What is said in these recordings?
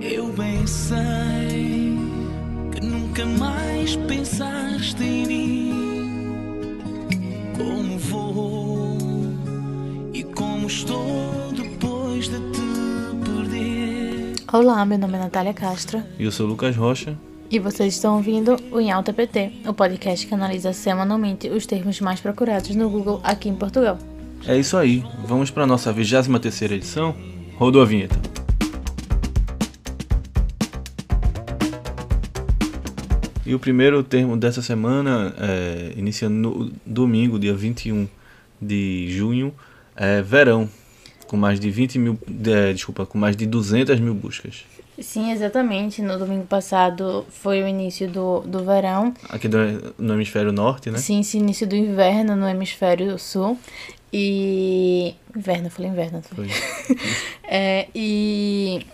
Eu bem sei que nunca mais pensaste em mim. Como vou e como estou depois de te perder. Olá, meu nome é Natália Castro. E eu sou Lucas Rocha. E vocês estão ouvindo o Inalta PT, o podcast que analisa semanalmente os termos mais procurados no Google aqui em Portugal. É isso aí, vamos para a nossa 23ª edição. Rodou a vinheta. E o primeiro termo dessa semana, iniciando no domingo, dia 21 de junho, é verão, com mais de 200 mil buscas. Sim, exatamente. No domingo passado foi o início do verão. Aqui no hemisfério norte, né? Sim, esse início do inverno no hemisfério sul. E... inverno. Foi. E...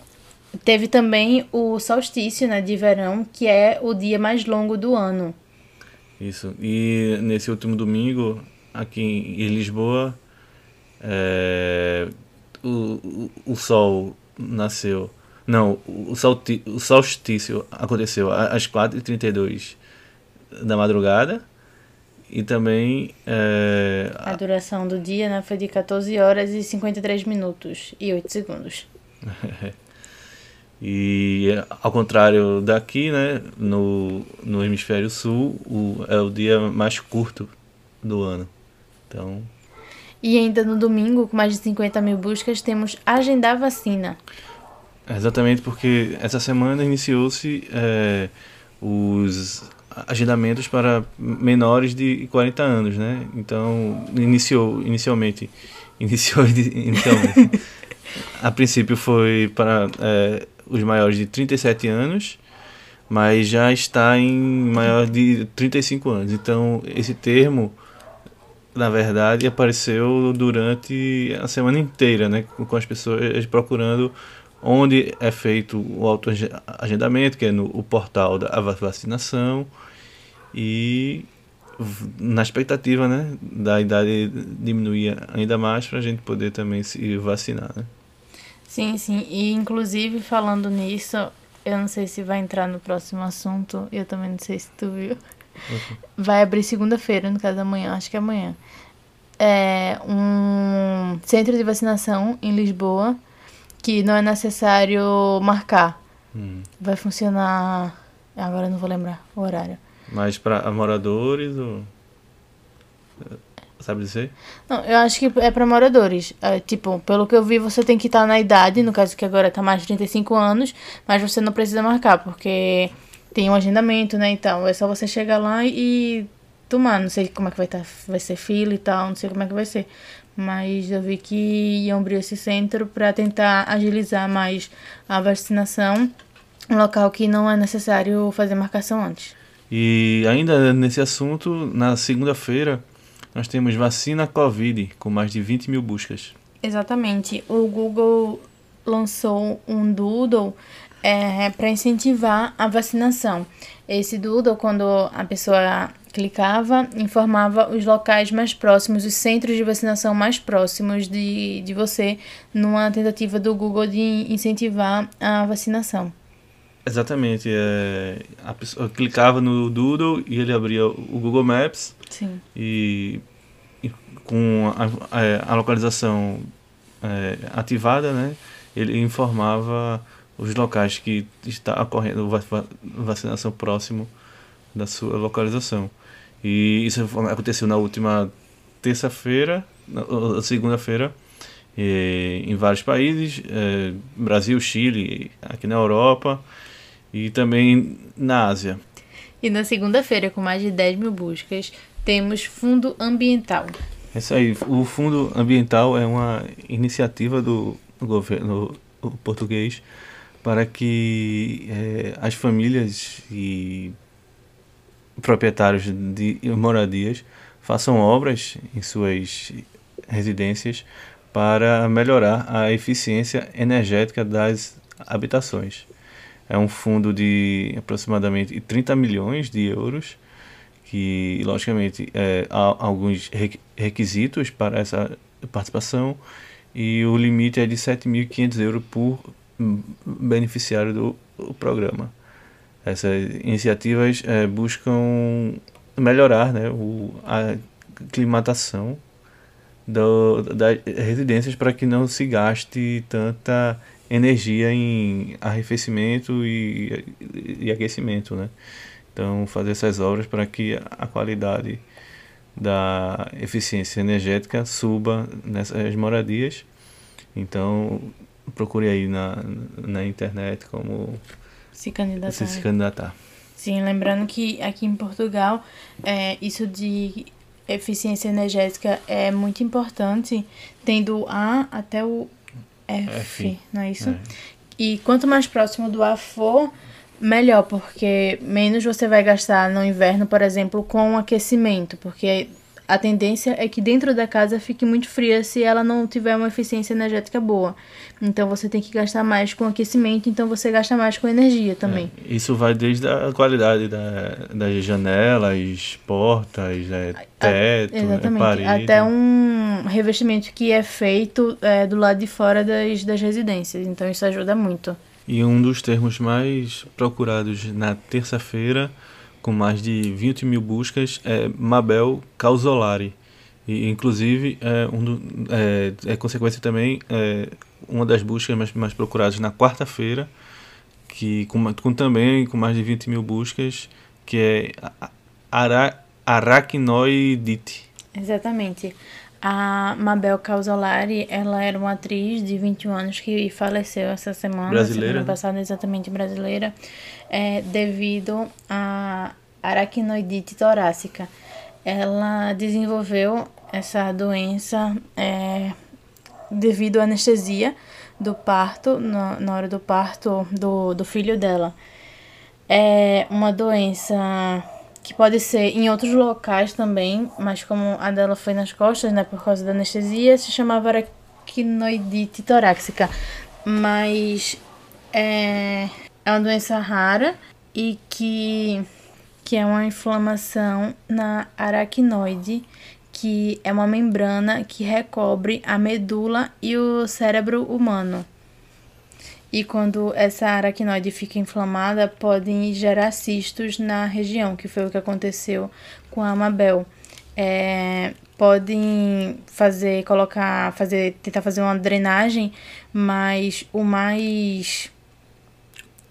teve também o solstício, né, de verão, que é o dia mais longo do ano. Isso. E nesse último domingo, aqui em Lisboa, o sol nasceu... Não, o solstício aconteceu às 4h32 da madrugada. E também... a duração do dia, né, foi de 14h53min e 8s. E ao contrário daqui, né, no hemisfério sul, é o dia mais curto do ano. Então... E ainda no domingo, com mais de 50 mil buscas, temos agendar vacina. Exatamente, porque essa semana iniciou-se os agendamentos para menores de 40 anos, né? Então, inicialmente a princípio foi para... os maiores de 37 anos, mas já está em maior de 35 anos. Então, esse termo, na verdade, apareceu durante a semana inteira, né? Com as pessoas procurando onde é feito o autoagendamento, que é no portal da vacinação, e na expectativa, né, da idade diminuir ainda mais para a gente poder também se vacinar, né? Sim, e inclusive falando nisso, eu não sei se vai entrar no próximo assunto, eu também não sei se tu viu, uhum. Vai abrir segunda-feira, no caso amanhã, acho que é amanhã, um centro de vacinação em Lisboa, que não é necessário marcar, vai funcionar, agora eu não vou lembrar o horário. Mas para moradores ou... Sabe dizer? Não, eu acho que é para moradores. Tipo, pelo que eu vi, você tem que estar na idade, no caso que agora está mais de 35 anos, mas você não precisa marcar, porque tem um agendamento, né? Então, é só você chegar lá e tomar. Não sei como é que vai ser fila e tal, não sei como é que vai ser. Mas eu vi que iam abrir esse centro para tentar agilizar mais a vacinação, um local que não é necessário fazer marcação antes. E ainda nesse assunto, na segunda-feira, nós temos vacina Covid, com mais de 20 mil buscas. Exatamente. O Google lançou um doodle para incentivar a vacinação. Esse doodle, quando a pessoa clicava, informava os locais mais próximos, os centros de vacinação mais próximos de você, numa tentativa do Google de incentivar a vacinação. Exatamente, a pessoa clicava no Doodle e ele abria o Google Maps. Sim. E com a localização ativada, né, ele informava os locais que está ocorrendo vacinação próximo da sua localização. E isso aconteceu na última segunda-feira, em vários países, Brasil, Chile, aqui na Europa... E também na Ásia. E na segunda-feira, com mais de 10 mil buscas, temos Fundo Ambiental. É isso aí. O Fundo Ambiental é uma iniciativa do governo português para que as famílias e proprietários de moradias façam obras em suas residências para melhorar a eficiência energética das habitações. É um fundo de aproximadamente 30 milhões de euros, que logicamente há alguns requisitos para essa participação, e o limite é de 7.500 euros por beneficiário do programa. Essas iniciativas buscam melhorar, né, a aclimatação das residências para que não se gaste tanta energia em arrefecimento e aquecimento, né? Então, fazer essas obras para que a qualidade da eficiência energética suba nessas moradias. Então, procure aí na internet como se candidatar. Sim, lembrando que aqui em Portugal, isso de eficiência energética é muito importante, tendo o A até o F, não é isso? É. E quanto mais próximo do A for, melhor, porque menos você vai gastar no inverno, por exemplo, com aquecimento, porque a tendência é que dentro da casa fique muito fria se ela não tiver uma eficiência energética boa. Então você tem que gastar mais com aquecimento, então você gasta mais com energia também. É. Isso vai desde a qualidade das janelas, portas, teto, parede. Até um revestimento que é feito do lado de fora das residências. Então isso ajuda muito. E um dos termos mais procurados na terça-feira, com mais de 20 mil buscas, é Mabel Causolari. E, inclusive, consequência também, uma das buscas mais procuradas na quarta-feira, que também com mais de 20 mil buscas, que é Arachnoidite. Exatamente. A Mabel Causolari, ela era uma atriz de 21 anos que faleceu essa semana, brasileira, semana passada, exatamente, brasileira, devido a aracnoidite torácica. Ela desenvolveu essa doença devido à anestesia do parto, na hora do parto do filho dela. É uma doença que pode ser em outros locais também, mas como a dela foi nas costas, né, por causa da anestesia, se chamava aracnoidite torácica. Mas é uma doença rara e que é uma inflamação na aracnoide, que é uma membrana que recobre a medula e o cérebro humano. E quando essa aracnoide fica inflamada, podem gerar cistos na região, que foi o que aconteceu com a Mabel. Podem tentar fazer uma drenagem, mas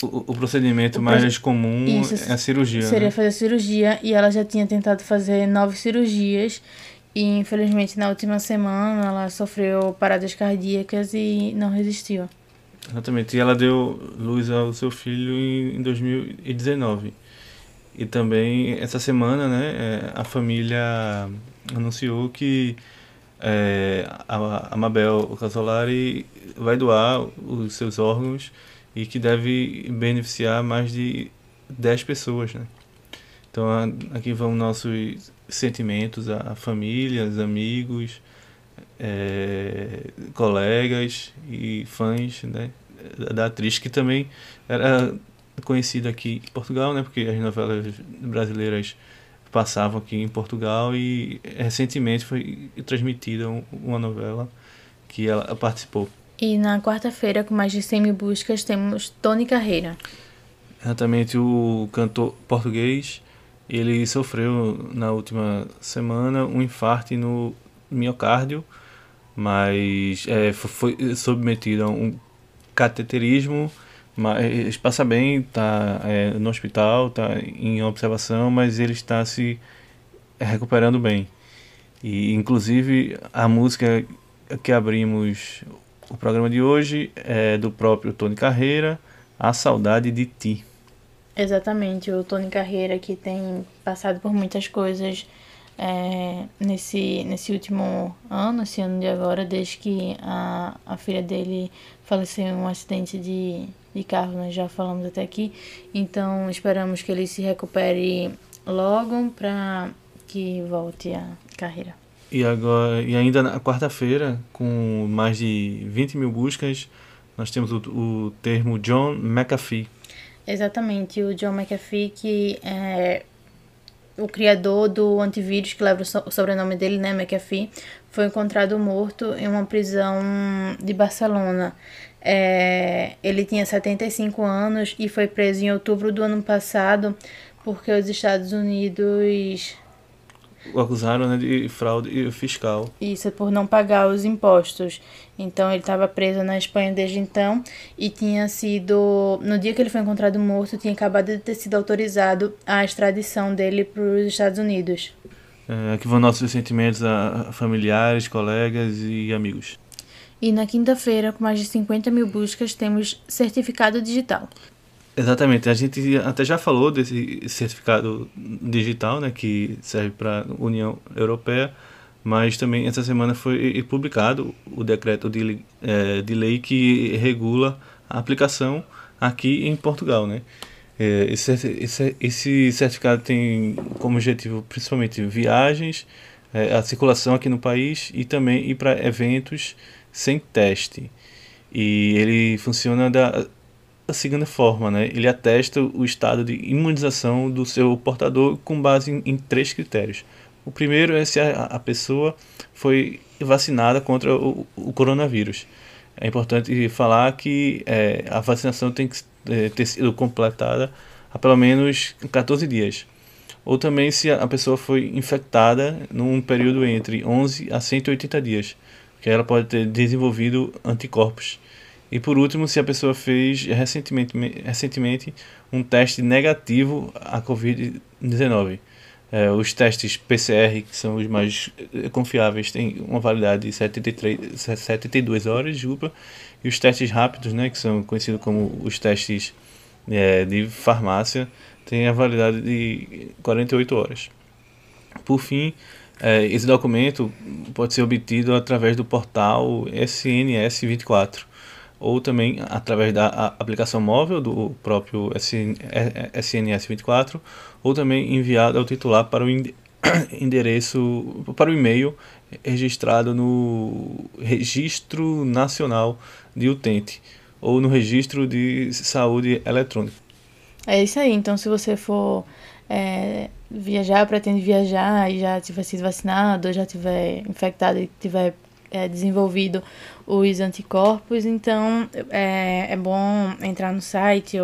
o procedimento mais comum é a cirurgia. Seria, né, fazer cirurgia, e ela já tinha tentado fazer 9 cirurgias. E, infelizmente, na última semana, ela sofreu paradas cardíacas e não resistiu. Exatamente, e ela deu luz ao seu filho em 2019. E também, essa semana, né, a família anunciou que a Mabel Causolari vai doar os seus órgãos e que deve beneficiar mais de 10 pessoas, né? Então, aqui vão nossos sentimentos a famílias, amigos, colegas e fãs, né, da atriz, que também era conhecida aqui em Portugal, né, porque as novelas brasileiras passavam aqui em Portugal, e recentemente foi transmitida uma novela que ela participou. E na quarta-feira, com mais de 100 mil buscas, temos Tony Carreira. Exatamente, o cantor português, ele sofreu na última semana um infarto no miocárdio, mas foi submetido a um cateterismo, mas passa bem, está no hospital, está em observação, mas ele está se recuperando bem. E, inclusive, a música que abrimos o programa de hoje é do próprio Tony Carreira, A Saudade de Ti. Exatamente, o Tony Carreira, que tem passado por muitas coisas nesse último ano, esse ano de agora, desde que a filha dele faleceu em um acidente de carro, nós já falamos até aqui. Então esperamos que ele se recupere logo para que volte a carreira. E ainda na quarta-feira, com mais de 20 mil buscas, nós temos o termo John McAfee. Exatamente, o John McAfee, que é o criador do antivírus, que leva o sobrenome dele, né, McAfee, foi encontrado morto em uma prisão de Barcelona. Ele tinha 75 anos e foi preso em outubro do ano passado, porque os Estados Unidos o acusaram, né, de fraude fiscal. Isso, por não pagar os impostos. Então, ele estava preso na Espanha desde então e tinha sido, no dia que ele foi encontrado morto, tinha acabado de ter sido autorizado a extradição dele para os Estados Unidos. Aqui vão nossos sentimentos a familiares, colegas e amigos. E na quinta-feira, com mais de 50 mil buscas, temos certificado digital. Exatamente, a gente até já falou desse certificado digital, né, que serve para a União Europeia, mas também essa semana foi publicado o decreto de lei que regula a aplicação aqui em Portugal, né? Esse certificado tem como objetivo principalmente viagens, a circulação aqui no país e também ir para eventos sem teste. E ele funciona da segunda forma, né? Ele atesta o estado de imunização do seu portador com base em três critérios. O primeiro é se a pessoa foi vacinada contra o coronavírus. É importante falar que a vacinação tem que ter sido completada há pelo menos 14 dias. Ou também se a pessoa foi infectada num período entre 11 a 180 dias, que ela pode ter desenvolvido anticorpos. E por último, se a pessoa fez recentemente um teste negativo à Covid-19. Os testes PCR, que são os mais confiáveis, têm uma validade de 72 horas, e os testes rápidos, né, que são conhecidos como os testes de farmácia, têm a validade de 48 horas. Por fim, esse documento pode ser obtido através do portal SNS24, ou também através da aplicação móvel do próprio SNS24, ou também enviado ao titular para o endereço, para o e-mail registrado no Registro Nacional de Utente ou no Registro de Saúde Eletrônica. É isso aí, então se você for pretende viajar e já tiver sido vacinado, já tiver infectado e tiver desenvolvido os anticorpos, então é bom entrar no site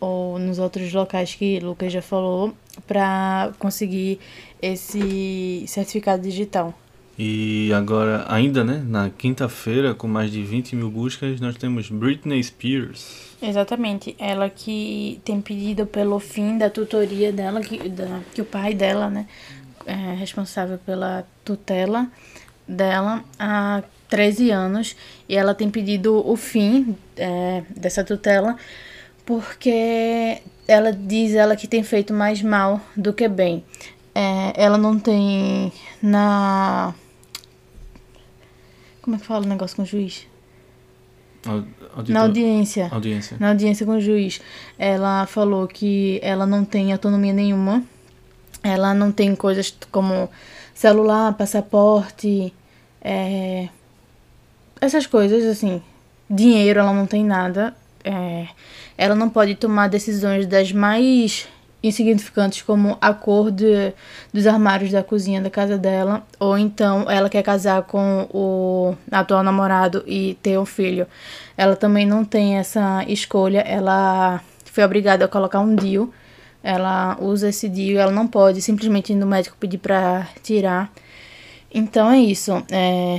ou nos outros locais que o Lucas já falou para conseguir esse certificado digital. E agora, ainda, né, na quinta-feira, com mais de 20 mil buscas, nós temos Britney Spears. Exatamente, ela que tem pedido pelo fim da tutoria dela, que o pai dela, né, é responsável pela tutela dela há 13 anos, e ela tem pedido o fim dessa tutela porque ela diz que tem feito mais mal do que bem. Ela não tem como é que fala o negócio com o juiz? Na audiência. Na audiência com o juiz. Ela falou que ela não tem autonomia nenhuma. Ela não tem coisas como celular, passaporte, essas coisas, assim. Dinheiro, ela não tem nada. Ela não pode tomar decisões das mais insignificantes, como a cor dos armários da cozinha da casa dela. Ou então ela quer casar com o atual namorado e ter um filho. Ela também não tem essa escolha. Ela foi obrigada a colocar um DIU. Ela usa esse DIU, ela não pode simplesmente ir no médico pedir para tirar. Então é isso.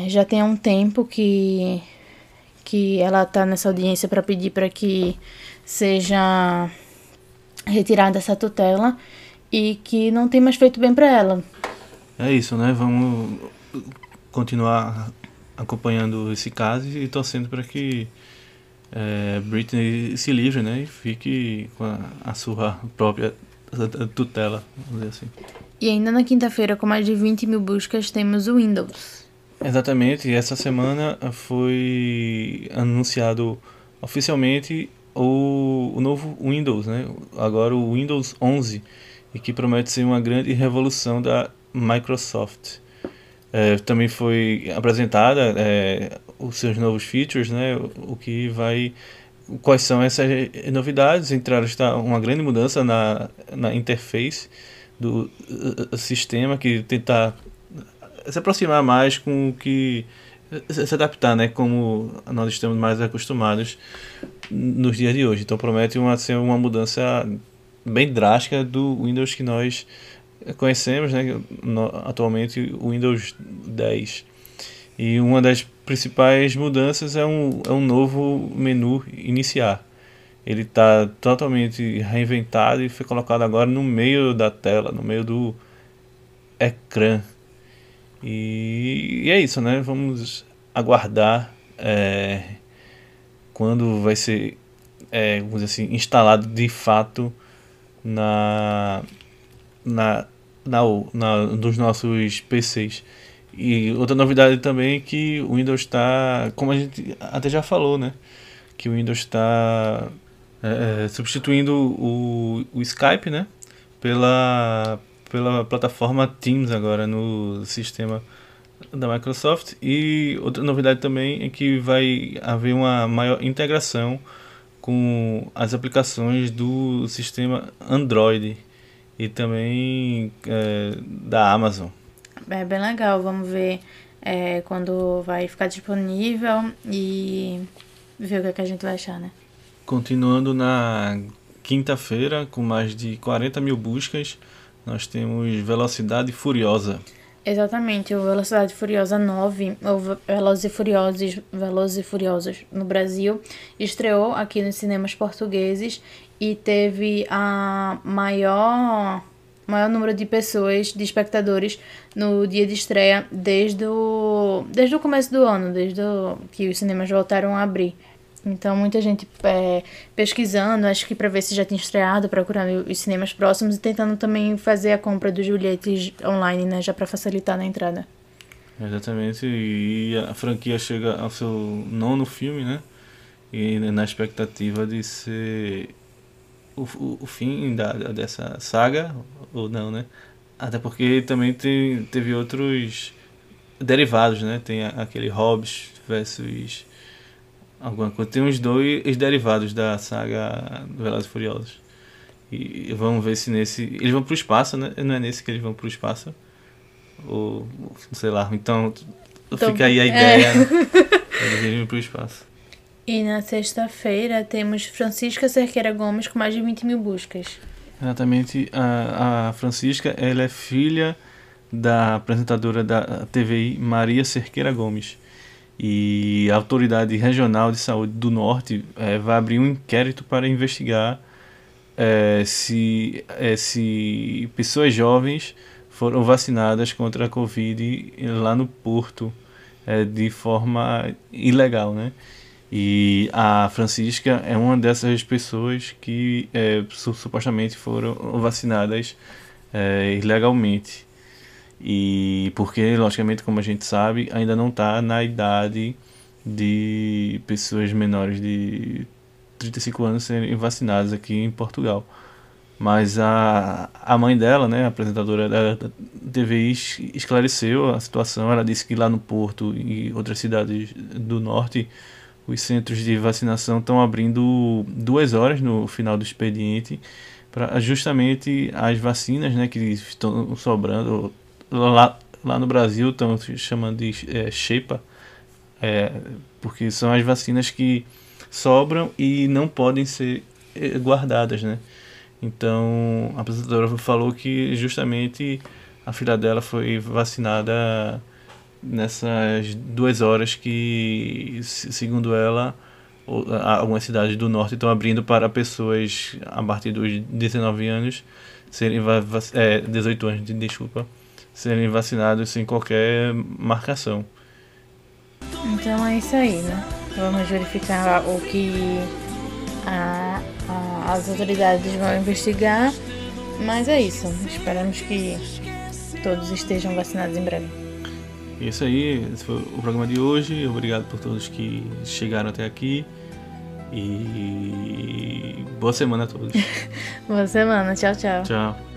Já tem há um tempo que ela está nessa audiência para pedir para que seja retirada essa tutela e que não tem mais feito bem para ela. É isso, né? Vamos continuar acompanhando esse caso e torcendo para que Britney se livre, né, e fique com a sua própria tutela, vamos dizer assim. E ainda na quinta-feira, com mais de 20 mil buscas, temos o Windows. Exatamente, e essa semana foi anunciado oficialmente o novo Windows, né, agora o Windows 11, e que promete ser uma grande revolução da Microsoft. Também foi apresentada os seus novos features, né? O que vai... Quais são essas novidades? Entraram, está uma grande mudança na interface do sistema, que tentar se aproximar mais com o que... se adaptar, né? Como nós estamos mais acostumados nos dias de hoje. Então promete ser uma mudança bem drástica do Windows que nós conhecemos, né? Atualmente o Windows 10. E uma das principais mudanças é um novo menu iniciar. Ele está totalmente reinventado e foi colocado agora no meio da tela, no meio do ecrã. E é isso, né? Vamos aguardar quando vai ser, vamos dizer assim, instalado de fato nos nossos PCs. E outra novidade também é que o Windows está, como a gente até já falou, né? Que o Windows está substituindo o Skype, né? Pela plataforma Teams agora no sistema da Microsoft. E outra novidade também é que vai haver uma maior integração com as aplicações do sistema Android e também da Amazon. É bem legal, vamos ver quando vai ficar disponível e ver o que, é que a gente vai achar, né? Continuando na quinta-feira, com mais de 40 mil buscas, nós temos Velocidade Furiosa. Exatamente, o Velocidade Furiosa 9, ou Velozes e Furiosos no Brasil, estreou aqui nos cinemas portugueses e teve a maior número de pessoas, de espectadores, no dia de estreia desde o começo do ano, que os cinemas voltaram a abrir. Então, muita gente pesquisando, acho que para ver se já tinha estreado, procurando os cinemas próximos e tentando também fazer a compra dos bilhetes online, né, já para facilitar na entrada. Exatamente, e a franquia chega ao seu nono filme, né, e na expectativa de ser o fim dessa saga, ou não, né, até porque também teve outros derivados, né, tem aquele Hobbs versus... alguma coisa. Tem uns dois derivados da saga Velozes e Furiosos. E vamos ver se nesse... Eles vão pro espaço, né? Não é nesse que eles vão pro espaço? Ou... sei lá. Então fica aí a ideia. Né? Eles vão pro espaço. E na sexta-feira temos Francisca Cerqueira Gomes com mais de 20 mil buscas. Exatamente. A Francisca, ela é filha da apresentadora da TVI, Maria Cerqueira Gomes. E a Autoridade Regional de Saúde do Norte vai abrir um inquérito para investigar se pessoas jovens foram vacinadas contra a Covid lá no Porto de forma ilegal, né? E a Francisca é uma dessas pessoas que supostamente foram vacinadas ilegalmente. E porque, logicamente, como a gente sabe, ainda não está na idade de pessoas menores de 35 anos serem vacinadas aqui em Portugal. Mas a mãe dela, né, a apresentadora da TVI, esclareceu a situação. Ela disse que lá no Porto e outras cidades do Norte, os centros de vacinação estão abrindo 2 horas no final do expediente para justamente as vacinas, né, que estão sobrando... Lá no Brasil estão chamando de xepa, porque são as vacinas que sobram e não podem ser guardadas, né? Então, a apresentadora falou que justamente a filha dela foi vacinada nessas 2 horas que, segundo ela, algumas cidades do norte estão abrindo para pessoas a partir dos 19 anos, 18 anos, desculpa, serem vacinados sem qualquer marcação. Então é isso aí, né? Vamos verificar o que as autoridades vão investigar, mas é isso. Esperamos que todos estejam vacinados em breve. Isso aí, esse foi o programa de hoje. Obrigado por todos que chegaram até aqui e boa semana a todos. Boa semana, tchau, tchau. Tchau.